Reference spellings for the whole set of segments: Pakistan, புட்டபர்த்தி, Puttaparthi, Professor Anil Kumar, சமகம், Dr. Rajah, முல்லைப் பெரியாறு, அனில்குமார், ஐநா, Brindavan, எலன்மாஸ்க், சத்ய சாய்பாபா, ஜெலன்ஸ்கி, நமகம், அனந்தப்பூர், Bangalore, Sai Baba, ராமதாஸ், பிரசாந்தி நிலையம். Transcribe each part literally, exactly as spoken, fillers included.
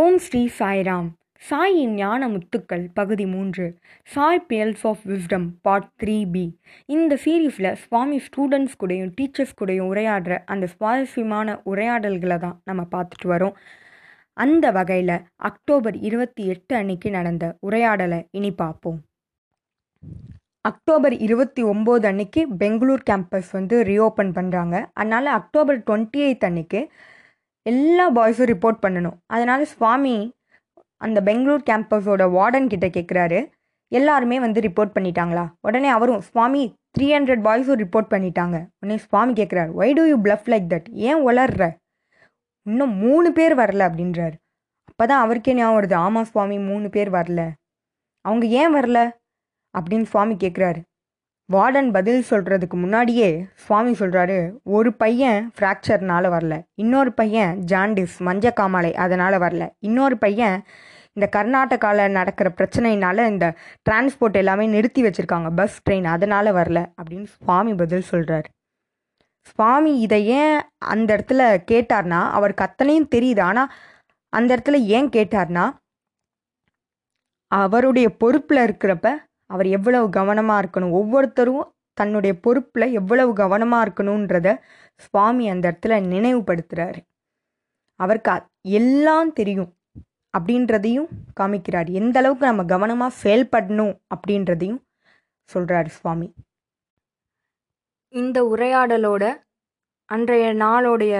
ஓம் ஸ்ரீ சாய்ராம். சாயின் ஞான முத்துக்கள் பகுதி மூன்று, Sai pearls of wisdom part three B. இந்த சீரீஸில் சுவாமி ஸ்டூடெண்ட்ஸ் கூடயும் டீச்சர்ஸ் கூடயும் உரையாடுற அந்த சுவாரஸ்யமான உரையாடல்களை தான் நம்ம பார்த்துட்டு வரோம். அந்த வகையில் அக்டோபர் இருபத்தி எட்டு அன்னைக்கு நடந்த உரையாடலை இனி பார்ப்போம். அக்டோபர் இருபத்தி ஒம்பது அன்னைக்கு பெங்களூர் கேம்பஸ் வந்து ரீஓப்பன் பண்ணுறாங்க. அதனால் அக்டோபர் டுவெண்ட்டி எயித் அன்னைக்கு எல்லா பாய்ஸும் ரிப்போர்ட் பண்ணணும். அதனால் சுவாமி அந்த பெங்களூர் கேம்பஸோட வார்டன் கிட்டே கேட்குறாரு, எல்லாருமே வந்து ரிப்போர்ட் பண்ணிட்டாங்களா? உடனே அவரும், சுவாமி த்ரீ ஹண்ட்ரட் பாய்ஸும் ரிப்போர்ட் பண்ணிட்டாங்க. உடனே சுவாமி கேட்குறாரு, why do you bluff like that? ஏன் உளர்ற? இன்னும் மூணு பேர் வரல அப்படின்றாரு. அப்போ தான் அவருக்கே ஞாபகம் வருது, ஆமாம் சுவாமி மூணு பேர் வரல, அவங்க ஏன் வரல அப்படின்னு சுவாமி கேட்குறாரு. வார்டன் பதில் சொல்கிறதுக்கு முன்னாடியே சுவாமி சொல்கிறாரு, ஒரு பையன் ஃப்ராக்சர்னால் வரல, இன்னொரு பையன் ஜாண்டிஸ் மஞ்சக்காமலை அதனால் வரல, இன்னொரு பையன் இந்த கர்நாடகாவில் நடக்கிற பிரச்சனையினால் இந்த டிரான்ஸ்போர்ட் எல்லாமே நிறுத்தி வச்சுருக்காங்க, பஸ் ட்ரெயின், அதனால் வரல அப்படின்னு சுவாமி பதில் சொல்கிறார். சுவாமி இதை ஏன் அந்த இடத்துல கேட்டார்னா, அவருக்கு அத்தனையும் தெரியுது, ஆனால் அந்த இடத்துல ஏன் கேட்டார்னா அவருடைய பொறுப்பில் இருக்கிறப்ப அவர் எவ்வளவு கவனமாக இருக்கணும், ஒவ்வொருத்தரும் தன்னுடைய பொறுப்பில் எவ்வளவு கவனமாக இருக்கணுன்றத சுவாமி அந்த இடத்துல நினைவுபடுத்துகிறார். அவருக்கு எல்லாம் தெரியும் அப்படின்றதையும் காமிக்கிறார், எந்த அளவுக்கு நம்ம கவனமாக செயல்படணும் அப்படின்றதையும் சொல்கிறார் சுவாமி. இந்த உரையாடலோட அன்றைய நாளோடைய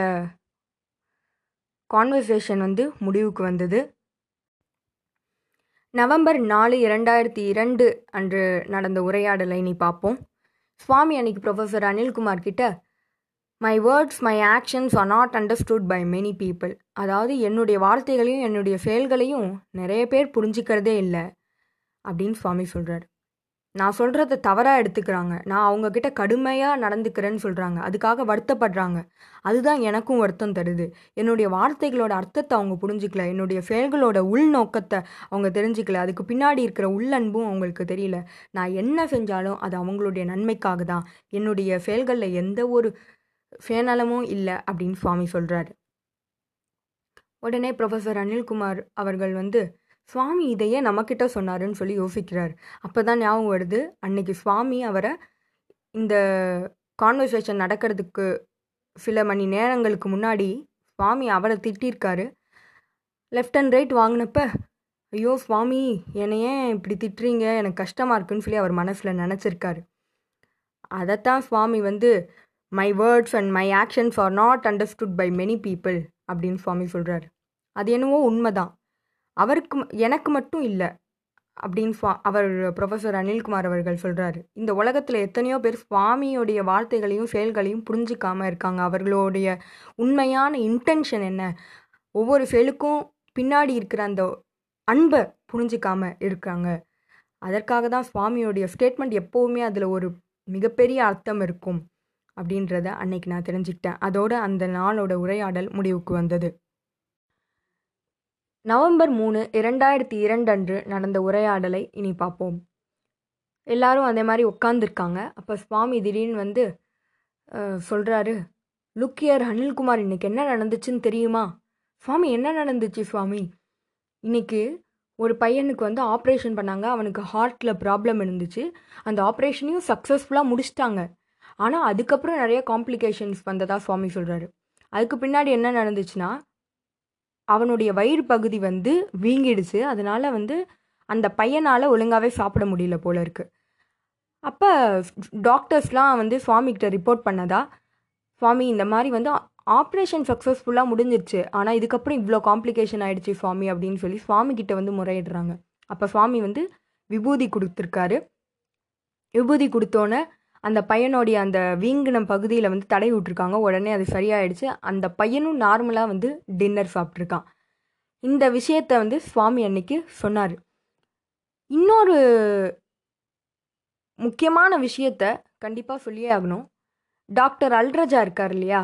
கான்வர்சேஷன் வந்து முடிவுக்கு வந்தது. நவம்பர் நாலு இரண்டாயிரத்தி இரண்டு அன்று நடந்த உரையாடலை நீ பார்ப்போம். சுவாமி அன்னைக்கு ப்ரொஃபஸர் அனில்குமார் கிட்ட, my words my actions are not understood by many people. அதாவது என்னுடைய வார்த்தைகளையும் என்னுடைய செயல்களையும் நிறைய பேர் புரிஞ்சிக்கிறதே இல்லை அப்படின்னு சுவாமி சொல்கிறார். நான் சொல்கிறத தவறாக எடுத்துக்கிறாங்க, நான் அவங்கக்கிட்ட கடுமையாக நடந்துக்கிறேன்னு சொல்கிறாங்க, அதுக்காக வருத்தப்படுறாங்க, அதுதான் எனக்கும் வருத்தம் தருது. என்னுடைய வார்த்தைகளோட அர்த்தத்தை அவங்க புரிஞ்சிக்கல, என்னுடைய செயல்களோட உள்நோக்கத்தை அவங்க தெரிஞ்சிக்கல, அதுக்கு பின்னாடி இருக்கிற உள்ளன்பும் அவங்களுக்கு தெரியல. நான் என்ன செஞ்சாலும் அது அவங்களுடைய நன்மைக்காக தான், என்னுடைய செயல்களில் எந்த ஒரு சுயநலமும் இல்லை அப்படின்னு சுவாமி சொல்கிறாரு. உடனே ப்ரொஃபஸர் அனில்குமார் அவர்கள் வந்து, சுவாமி இதையே நம்மக்கிட்ட சொன்னாருன்னு சொல்லி யோசிக்கிறார். அப்போ தான் ஞாபகம் வருது, அன்னைக்கு சுவாமி அவரை இந்த கான்வர்சேஷன் நடக்கிறதுக்கு சில மணி நேரங்களுக்கு முன்னாடி சுவாமி அவரை திட்டிருக்காரு. லெஃப்ட் அண்ட் ரைட் வாங்கினப்ப, ஐயோ சுவாமி என்னை ஏன் இப்படி திட்டுறீங்க, எனக்கு கஷ்டமாக இருக்குன்னு சொல்லி அவர் மனசில் நினச்சிருக்காரு. அதைத்தான் சுவாமி வந்து my words and my actions are not understood by many people அப்படின்னு சுவாமி சொல்கிறார். அது என்னவோ உண்மைதான், அவருக்கு எனக்கு மட்டும் இல்லை அப்படின்னு சுவா அவர் ப்ரொஃபஸர் அனில்குமார் அவர்கள் சொல்கிறாரு. இந்த உலகத்தில் எத்தனையோ பேர் சுவாமியோடைய வார்த்தைகளையும் செயல்களையும் புரிஞ்சிக்காமல் இருக்காங்க, அவர்களுடைய உண்மையான இன்டென்ஷன் என்ன, ஒவ்வொரு செயலுக்கும் பின்னாடி இருக்கிற அந்த அன்பை புரிஞ்சிக்காமல் இருக்காங்க. அதற்காக தான் சுவாமியோடைய ஸ்டேட்மெண்ட் எப்போவுமே அதில் ஒரு மிகப்பெரிய அர்த்தம் இருக்கும் அப்படின்றத அன்னைக்கு நான் தெரிஞ்சுக்கிட்டேன். அதோட அந்த நாளோட உரையாடல் முடிவுக்கு வந்தது. நவம்பர் மூணு இரண்டாயிரத்தி இரண்டு அன்று நடந்த உரையாடலை இனி பார்ப்போம். எல்லாரும் அதே மாதிரி உட்காந்துருக்காங்க. அப்போ சுவாமி திடீர்னு வந்து சொல்கிறாரு, லுக்கியர் அனில்குமார், இன்றைக்கி என்ன நடந்துச்சுன்னு தெரியுமா? சுவாமி என்ன நடந்துச்சு? சுவாமி இன்றைக்கி ஒரு பையனுக்கு வந்து ஆப்ரேஷன் பண்ணாங்க, அவனுக்கு ஹார்ட்டில் ப்ராப்ளம் இருந்துச்சு, அந்த ஆப்ரேஷனையும் சக்ஸஸ்ஃபுல்லாக முடிச்சிட்டாங்க. ஆனால் அதுக்கப்புறம் நிறைய காம்ப்ளிகேஷன்ஸ் வந்ததாக சுவாமி சொல்கிறாரு. அதுக்கு பின்னாடி என்ன நடந்துச்சுன்னா, அவனுடைய வயிறு பகுதி வந்து வீங்கிடுச்சு, அதனால் வந்து அந்த பையனால் ஒழுங்காகவே சாப்பிட முடியல போல இருக்குது. அப்போ டாக்டர்ஸ்லாம் வந்து சுவாமிகிட்ட ரிப்போர்ட் பண்ணதா, சுவாமி இந்த மாதிரி வந்து ஆப்ரேஷன் சக்ஸஸ்ஃபுல்லாக முடிஞ்சிருச்சு, ஆனால் இதுக்கப்புறம் இவ்வளோ காம்ப்ளிகேஷன் ஆகிடுச்சு சுவாமி அப்படின்னு சொல்லி சுவாமிகிட்ட வந்து முறையிடுறாங்க. அப்போ சுவாமி வந்து விபூதி கொடுத்துருக்காரு. விபூதி கொடுத்தோன்னே அந்த பையனுடைய அந்த வீங்கின பகுதியில் வந்து தடை விட்டுருக்காங்க. உடனே அது சரியாயிடுச்சு, அந்த பையனும் நார்மலாக வந்து டின்னர் சாப்பிட்ருக்கான். இந்த விஷயத்த வந்து சுவாமி அன்னைக்கு சொன்னார். இன்னொரு முக்கியமான விஷயத்த கண்டிப்பாக சொல்லியே ஆகணும். டாக்டர் அல்ரஜா இருக்கார் இல்லையா,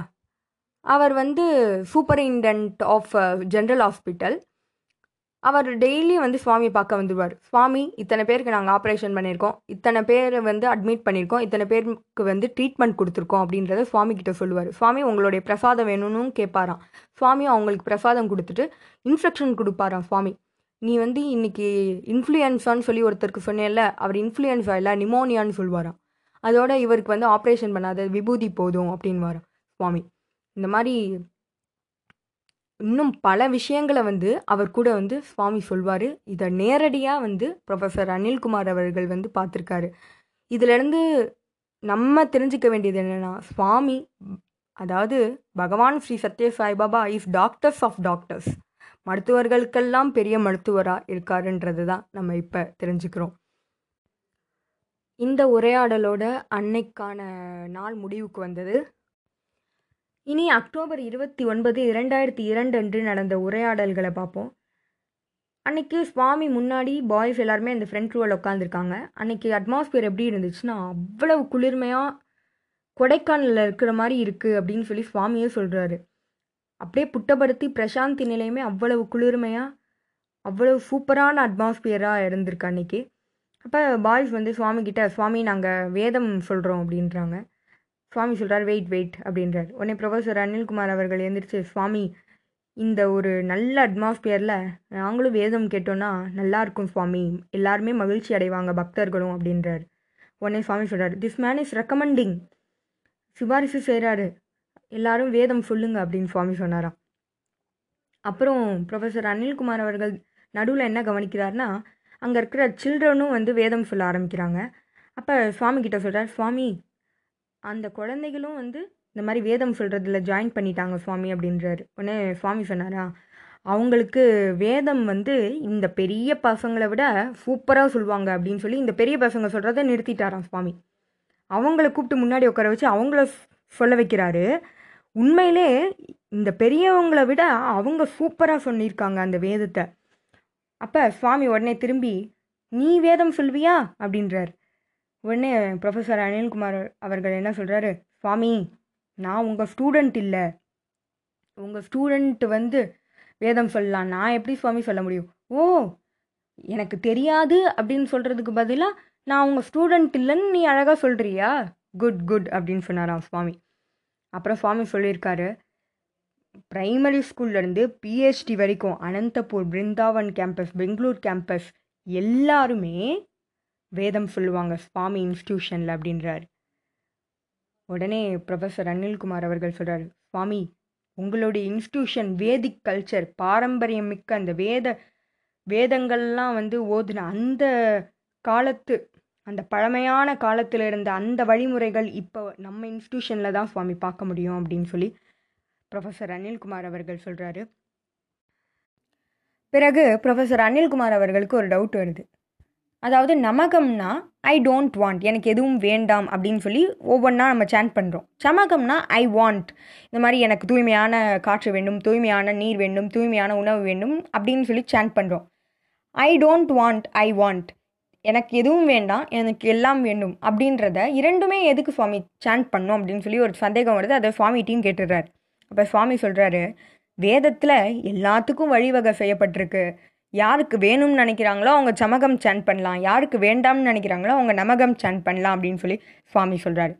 அவர் வந்து சூப்பரிண்டென்ட் ஆஃப் ஜென்ரல் ஹாஸ்பிட்டல், அவர் டெய்லி வந்து சுவாமியை பார்க்க வந்துடுவார். சுவாமி, இத்தனை பேருக்கு நாங்கள் ஆப்ரேஷன் பண்ணியிருக்கோம், இத்தனை பேரை வந்து அட்மிட் பண்ணியிருக்கோம், இத்தனை பேருக்கு வந்து ட்ரீட்மெண்ட் கொடுத்துருக்கோம் அப்படின்றத சுவாமி கிட்ட சொல்லுவார். சுவாமி உங்களுடைய பிரசாதம் வேணும்னு கேட்பாராம். சுவாமி அவங்களுக்கு பிரசாதம் கொடுத்துட்டு இன்ஃபெக்ஷன் கொடுப்பாராம். சுவாமி, நீ வந்து இன்னைக்கு இன்ஃப்ளூயன்ஸான்னு சொல்லி ஒருத்தருக்கு சொன்னேன்ல, அவர் இன்ஃப்ளூயன்ஸா இல்லை நிமோனியான்னு சொல்வாராம். அதோட இவருக்கு வந்து ஆப்ரேஷன் பண்ணாத விபூதி போதும் அப்படின்னு வாராம் சுவாமி. இந்த மாதிரி இன்னும் பல விஷயங்களை வந்து அவர் கூட வந்து சுவாமி சொல்வார். இதை நேரடியாக வந்து ப்ரொஃபஸர் அனில்குமார் அவர்கள் வந்து பார்த்துருக்காரு. இதிலேருந்து நம்ம தெரிஞ்சுக்க வேண்டியது என்னென்னா, சுவாமி அதாவது பகவான் Sri சத்ய சாய்பாபா is doctors of doctors, மருத்துவர்களுக்கெல்லாம் பெரிய மருத்துவராக இருக்காருன்றது தான் நம்ம இப்போ தெரிஞ்சுக்கிறோம். இந்த உரையாடலோட அன்னைக்கான நாள் முடிவுக்கு வந்தது. இனி அக்டோபர் இருபத்தி ஒன்பது இரண்டாயிரத்தி இரண்டு அன்று நடந்த உரையாடல்களை பார்ப்போம். அன்றைக்கி சுவாமி முன்னாடி பாய்ஸ் எல்லாருமே அந்த ஃப்ரண்ட் ரோவில் உட்காந்துருக்காங்க. அன்றைக்கி அட்மாஸ்பியர் எப்படி இருந்துச்சுன்னா, அவ்வளவு குளிர்மையாக கொடைக்கானலில் இருக்கிற மாதிரி இருக்குது அப்படின்னு சொல்லி சுவாமியே சொல்கிறாரு. அப்படியே புட்டபர்த்தி பிரசாந்தி நிலையமே அவ்வளவு குளிர்மையாக அவ்வளவு சூப்பரான அட்மாஸ்பியராக இருந்திருக்கு அன்றைக்கி. அப்போ பாய்ஸ் வந்து சுவாமிக்கிட்ட, சுவாமி நாங்கள் வேதம் சொல்கிறோம் அப்படின்றாங்க. சுவாமி சொல்கிறார் வெயிட் வெயிட் அப்படின்றார். உடனே ப்ரொஃபஸர் அனில்குமார் அவர்கள் எழுந்திரிச்சு, சுவாமி இந்த ஒரு நல்ல அட்மாஸ்பியரில் நாங்களும் வேதம் கேட்டோன்னா நல்லாயிருக்கும் சுவாமி, எல்லாருமே மகிழ்ச்சி அடைவாங்க பக்தர்களும் அப்படின்றார். உடனே சுவாமி சொல்கிறார் திஸ் மேன் இஸ் ரெக்கமெண்டிங், சிபாரிசு செய்கிறாரு, எல்லாரும் வேதம் சொல்லுங்கள் அப்படின்னு சுவாமி சொன்னாராம். அப்புறம் ப்ரொஃபஸர் அனில்குமார் அவர்கள் நடுவில் என்ன கவனிக்கிறார்னா, அங்கே இருக்கிற சில்ட்ரனும் வந்து வேதம் சொல்ல ஆரம்பிக்கிறாங்க. அப்போ சுவாமி கிட்ட சொல்கிறார், சுவாமி அந்த குழந்தைகளும் வந்து இந்த மாதிரி வேதம் சொல்கிறதுல ஜாயின் பண்ணிட்டாங்க சுவாமி அப்படின்றார். உடனே சுவாமி சொன்னாரா, அவங்களுக்கு வேதம் வந்து இந்த பெரிய பசங்களை விட சூப்பராக சொல்லுவாங்க அப்படின்னு சொல்லி இந்த பெரிய பசங்க சொல்கிறத நிறுத்திட்டாராம் சுவாமி. அவங்கள கூப்பிட்டு முன்னாடி உட்கார வச்சு அவங்கள சொல்ல வைக்கிறாரு. உண்மையிலே இந்த பெரியவங்களை விட அவங்க சூப்பராக சொல்லியிருக்காங்க அந்த வேதத்தை. அப்போ சுவாமி உடனே திரும்பி நீ வேதம் சொல்வியா அப்படின்றார். உடனே ப்ரொஃபஸர் அனில்குமார் அவர்கள் என்ன சொல்கிறாரு, சுவாமி நான் உங்கள் ஸ்டூடெண்ட் இல்லை, உங்கள் ஸ்டூடெண்ட் வந்து வேதம் சொல்லலாம், நான் எப்படி சுவாமி சொல்ல முடியும்? ஓ எனக்கு தெரியாது அப்படின்னு சொல்கிறதுக்கு பதிலாக நான் உங்கள் ஸ்டூடெண்ட் இல்லைன்னு நீ அழகாக சொல்கிறியா, குட் குட் அப்படின்னு சொன்னாராம் சுவாமி. அப்புறம் சுவாமி சொல்லியிருக்காரு, ப்ரைமரி ஸ்கூல்லேருந்து பிஹெச்டி வரைக்கும் அனந்தப்பூர் பிருந்தாவன் கேம்பஸ் பெங்களூர் கேம்பஸ் எல்லாருமே வேதம் சொல்லுவாங்க சுவாமி இன்ஸ்டியூஷனில் அப்படின்றார். உடனே ப்ரொஃபஸர் அனில்குமார் அவர்கள் சொல்கிறார், சுவாமி உங்களுடைய இன்ஸ்டியூஷன் வேதிக் கல்ச்சர் பாரம்பரியம் மிக்க அந்த வேத வேதங்கள்லாம் வந்து ஓதுன அந்த காலத்து அந்த பழமையான காலத்தில் இருந்த அந்த வழிமுறைகள் இப்போ நம்ம இன்ஸ்டியூஷனில் தான் சுவாமி பார்க்க முடியும் அப்படின்னு சொல்லி ப்ரொஃபஸர் அனில்குமார் அவர்கள் சொல்கிறாரு. பிறகு ப்ரொஃபஸர் அனில்குமார் அவர்களுக்கு ஒரு டவுட் வருது. அதாவது நமகம்னா ஐ டோன்ட் வாண்ட், எனக்கு எதுவும் வேண்டாம் அப்படின்னு சொல்லி ஒவ்வொன்றா நம்ம சேண்ட் பண்ணுறோம். சமகம்னா ஐ வாண்ட், இந்த மாதிரி எனக்கு தூய்மையான காற்று வேண்டும், தூய்மையான நீர் வேண்டும், தூய்மையான உணவு வேண்டும் அப்படின்னு சொல்லி சேண்ட் பண்ணுறோம். I don't want I want, எனக்கு எதுவும் வேண்டாம் எனக்கு எல்லாம் வேண்டும் அப்படின்றத இரண்டுமே எதுக்கு சுவாமி சேண்ட் பண்ணோம் அப்படின்னு சொல்லி ஒரு சந்தேகம் வருது. அதை சுவாமிகிட்டையும் கேட்டுடுறாரு. அப்போ சுவாமி சொல்கிறாரு, வேதத்தில் எல்லாத்துக்கும் வழிவகை செய்யப்பட்டிருக்கு. யாருக்கு வேணும்னு நினைக்கிறாங்களோ அவங்க சமகம் சேன் பண்ணலாம், யாருக்கு வேண்டாம்னு நினைக்கிறாங்களோ அவங்க நமகம் சேன் பண்ணலாம் அப்படின்னு சொல்லி சுவாமி சொல்கிறாரு.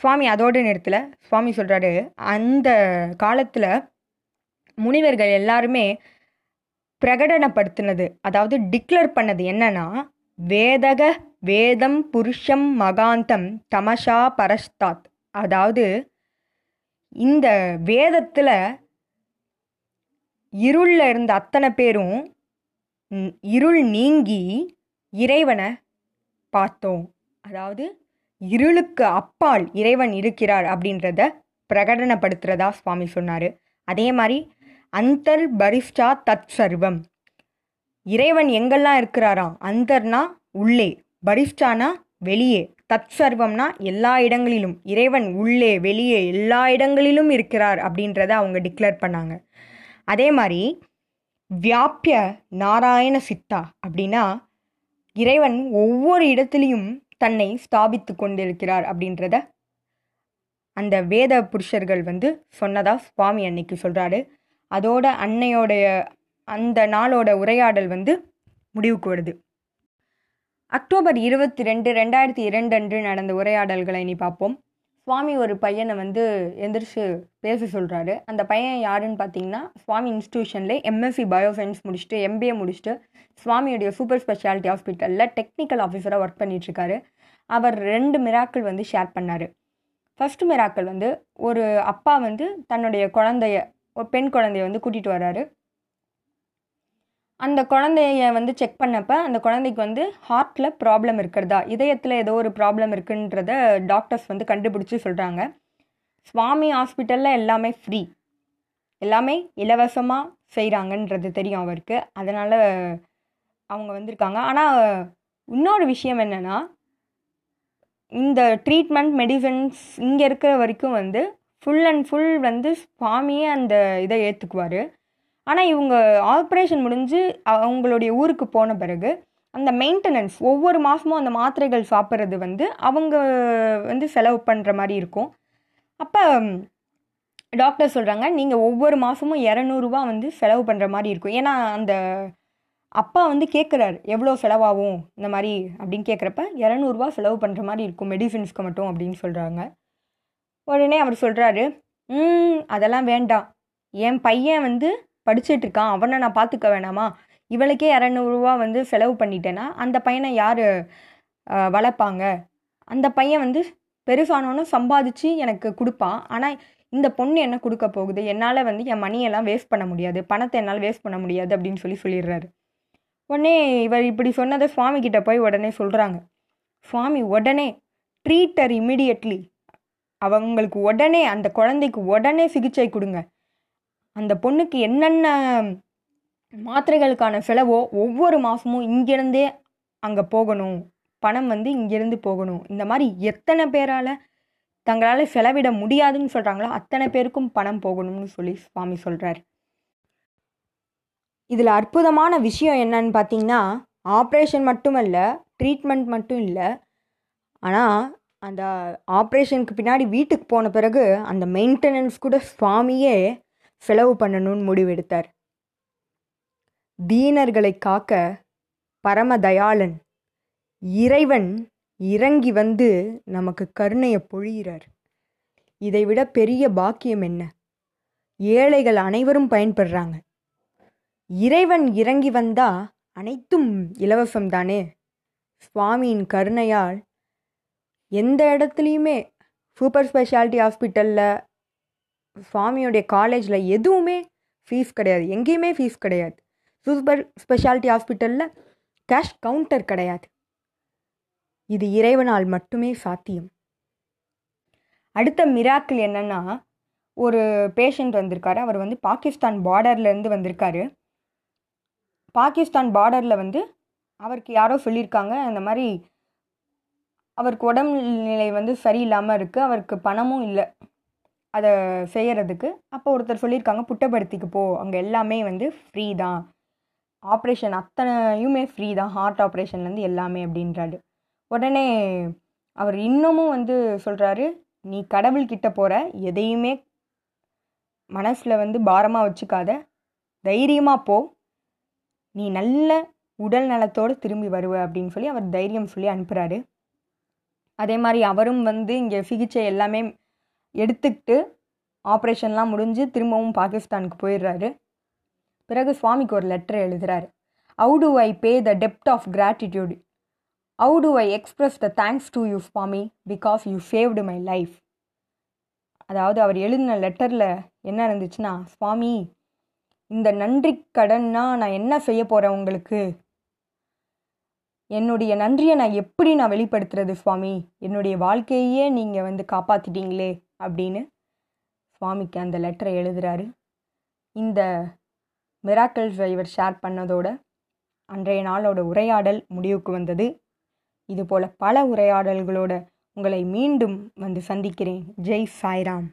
சுவாமி அதோட நேரத்தில் சுவாமி சொல்கிறாரு, அந்த காலத்தில் முனிவர்கள் எல்லாருமே பிரகடனப்படுத்தினது அதாவது டிக்ளேர் பண்ணது என்னன்னா, வேதக வேதம் புருஷம் மகாந்தம் தமஷா பரஸ்தாத், அதாவது இந்த வேதத்தில் இருளில் இருந்த அத்தனை பேரும் இருள் நீங்கி இறைவனை பார்த்தோம், அதாவது இருளுக்கு அப்பால் இறைவன் இருக்கிறார் அப்படின்றத பிரகடனப்படுத்துகிறதா சுவாமி சொன்னார். அதே மாதிரி அந்தர் பரிஷ்டா தத் சர்வம், இறைவன் எங்கெல்லாம் இருக்கிறாராம், அந்தர்னா உள்ளே, பரிஷ்டானா வெளியே, தத் சர்வம்னா எல்லா இடங்களிலும், இறைவன் உள்ளே வெளியே எல்லா இடங்களிலும் இருக்கிறார் அப்படின்றத அவங்க டிக்ளேர் பண்ணாங்க. அதே மாதிரி வியாபிய நாராயண சித்தா அப்படின்னா இறைவன் ஒவ்வொரு இடத்துலையும் தன்னை ஸ்தாபித்து கொண்டிருக்கிறார் அப்படின்றத அந்த வேத புருஷர்கள் வந்து சொன்னதாக சுவாமி அன்னைக்கு சொல்கிறாரு. அதோட அன்னையோடைய அந்த நாளோட உரையாடல் வந்து முடிவுக்கு வருது. அக்டோபர் இருபத்தி ரெண்டு ரெண்டாயிரத்தி இரண்டு அன்று நடந்த உரையாடல்களை இனி பார்ப்போம். சுவாமி ஒரு பையனை வந்து எந்திரிச்சு பேச சொல்கிறாரு. அந்த பையன் யாருன்னு பார்த்தீங்கன்னா, சுவாமி இன்ஸ்டியூஷனில் எம்எஸ்சி பயோசைன்ஸ் முடிச்சுட்டு எம்பிஏ முடிச்சுட்டு சுவாமியுடைய சூப்பர் ஸ்பெஷாலிட்டி ஹாஸ்பிட்டலில் டெக்னிக்கல் ஆஃபீஸராக ஒர்க் பண்ணிட்டுருக்காரு. அவர் ரெண்டு மிராக்கள் வந்து ஷேர் பண்ணார். ஃபஸ்ட்டு மிராக்கள் வந்து, ஒரு அப்பா வந்து தன்னுடைய குழந்தைய, ஒரு பெண் குழந்தைய வந்து கூட்டிகிட்டு வர்றாரு. அந்த குழந்தைய வந்து செக் பண்ணப்ப அந்த குழந்தைக்கு வந்து ஹார்ட்டில் ப்ராப்ளம் இருக்கிறதா, இதயத்தில் ஏதோ ஒரு ப்ராப்ளம் இருக்குன்றத டாக்டர்ஸ் வந்து கண்டுபிடிச்சி சொல்கிறாங்க. சுவாமி ஹாஸ்பிட்டலில் எல்லாமே ஃப்ரீ, எல்லாமே இலவசமாக செய்கிறாங்கன்றது தெரியும் அவருக்கு. அதனால் அவங்க வந்திருக்காங்க. ஆனால் இன்னொரு விஷயம் என்னென்னா, இந்த ட்ரீட்மெண்ட் மெடிசன்ஸ் இங்கே இருக்கிற வரைக்கும் வந்து ஃபுல் அண்ட் ஃபுல் வந்து சுவாமியே அந்த இதை ஏற்றுக்குவார். ஆனால் இவங்க ஆப்ரேஷன் முடிஞ்சு அவங்களுடைய ஊருக்கு போன பிறகு அந்த மெயின்டெனன்ஸ், ஒவ்வொரு மாதமும் அந்த மாத்திரைகள் சாப்பிட்றது வந்து அவங்க வந்து செலவு பண்ணுற மாதிரி இருக்கும். அப்போ டாக்டர் சொல்கிறாங்க, நீங்கள் ஒவ்வொரு மாதமும் இரநூறுவா வந்து செலவு பண்ணுற மாதிரி இருக்கும். ஏன்னா அந்த அப்பா வந்து கேட்குறாரு எவ்வளோ செலவாகும் இந்த மாதிரி அப்படின்னு கேட்குறப்ப இரநூறுவா செலவு பண்ணுற மாதிரி இருக்கும் மெடிசின்ஸ்க்கு மட்டும் அப்படின்னு சொல்கிறாங்க. உடனே அவர் சொல்கிறாரு, ம் அதெல்லாம் வேண்டாம், என் பையன் வந்து படிச்சிட்ருக்கான், அவனை நான் பார்த்துக்க வேணாமா, இவளுக்கே இரநூறுவா வந்து செலவு பண்ணிட்டேன்னா அந்த பையனை யார் வளர்ப்பாங்க, அந்த பையன் வந்து பெருசானோன்னு சம்பாதிச்சு எனக்கு கொடுப்பான், ஆனால் இந்த பொண்ணு என்ன கொடுக்க போகுது, என்னால் வந்து என் மணியெல்லாம் வேஸ்ட் பண்ண முடியாது, பணத்தை என்னால் வேஸ்ட் பண்ண முடியாது அப்படின்னு சொல்லி சொல்லிடுறாரு. உடனே இவர் இப்படி சொன்னதை சுவாமி கிட்டே போய் உடனே சொல்கிறாங்க. சுவாமி உடனே ட்ரீட்டர் இம்மிடியட்லி, அவங்களுக்கு உடனே அந்த குழந்தைக்கு உடனே சிகிச்சை கொடுங்க, அந்த பொண்ணுக்கு என்னென்ன மாத்திரைகளுக்கான செலவோ ஒவ்வொரு மாதமும் இங்கேருந்தே அங்கே போகணும், பணம் வந்து இங்கேருந்து போகணும், இந்த மாதிரி எத்தனை பேரால் தங்களால் செலவிட முடியாதுன்னு சொல்கிறாங்களோ அத்தனை பேருக்கும் பணம் போகணும்னு சொல்லி சுவாமி சொல்கிறார். இதில் அற்புதமான விஷயம் என்னன்னு பார்த்தீங்கன்னா, ஆப்ரேஷன் மட்டுமல்ல, ட்ரீட்மெண்ட் மட்டும் இல்லை, ஆனால் அந்த ஆப்ரேஷனுக்கு பின்னாடி வீட்டுக்கு போன பிறகு அந்த மெயின்டெனன்ஸ் கூட சுவாமியே செலவு பண்ணணும்னு முடிவெடுத்தார். தீனர்களை காக்க பரமதயாளன் இறைவன் இறங்கி வந்து நமக்கு கருணையை பொழிகிறார். இதைவிட பெரிய பாக்கியம் என்ன? ஏழைகள் அனைவரும் பயன்படுறாங்க. இறைவன் இறங்கி வந்தா அனைத்தும் இலவசம்தானே. சுவாமியின் கருணையால் எந்த இடத்துலையுமே சூப்பர் ஸ்பெஷாலிட்டி ஹாஸ்பிட்டலில், சுவாமியோடைய காலேஜில் எதுவுமே ஃபீஸ் கிடையாது, எங்கேயுமே ஃபீஸ் கிடையாது, சூப்பர் ஸ்பெஷாலிட்டி ஹாஸ்பிட்டலில் கேஷ் கவுண்டர் கிடையாது. இது இறைவனால் மட்டுமே சாத்தியம். அடுத்த மிராக்கிள் என்னென்னா, ஒரு பேஷண்ட் வந்திருக்காரு. அவர் வந்து பாகிஸ்தான் பார்டர்லேருந்து வந்திருக்காரு. பாகிஸ்தான் பார்டரில் வந்து அவருக்கு யாரோ சொல்லியிருக்காங்க, அந்த மாதிரி அவருக்கு உடம்பு நிலை வந்து சரியில்லாமல் இருக்குது, அவருக்கு பணமும் இல்லை அதை செய்கிறதுக்கு. அப்போ ஒருத்தர் சொல்லியிருக்காங்க, புட்டபர்த்திக்கு போ, அங்கே எல்லாமே வந்து ஃப்ரீ தான், ஆப்ரேஷன் அத்தனையுமே ஃப்ரீ தான், ஹார்ட் ஆப்ரேஷன்லேருந்து எல்லாமே அப்படின்றாரு. உடனே அவர் இன்னமும் வந்து சொல்கிறாரு, நீ கடவுள்கிட்ட போகிற, எதையுமே மனசில் வந்து பாரமாக வச்சுக்காத, தைரியமாக போ, நீ நல்ல உடல் நலத்தோடு திரும்பி வருவ அப்படின்னு சொல்லி அவர் தைரியம் சொல்லி அனுப்புகிறாரு. அதே மாதிரி அவரும் வந்து இங்கே சிகிச்சை எல்லாமே எடுத்துக்கிட்டு ஆப்ரேஷன்லாம் முடிஞ்சு திரும்பவும் பாகிஸ்தானுக்கு போயிடுறாரு. பிறகு சுவாமிக்கு ஒரு லெட்டர் எழுதுகிறாரு. How do I pay the டெப்ட் of gratitude, how do I express the thanks to you Swami, because you saved my life. அதாவது அவர் எழுதின லெட்டரில் என்ன இருந்துச்சுன்னா, சுவாமி இந்த நன்றி கடன்னா நான் என்ன செய்ய போகிறேன், உங்களுக்கு என்னுடைய நன்றியை நான் எப்படி நான் வெளிப்படுத்துறது சுவாமி, என்னுடைய வாழ்க்கையே நீங்கள் வந்து காப்பாற்றிட்டீங்களே அப்படின்னு சுவாமிக்கு அந்த லெட்டரை எழுதுகிறாரு. இந்த மிராக்கிள்ஸ் இவர் ஷேர் பண்ணதோட அன்றைய நாளோட உரையாடல் முடிவுக்கு வந்தது. இதுபோல் பல உரையாடல்களோட உங்களை மீண்டும் வந்து சந்திக்கிறேன். ஜெய் சாய்ராம்.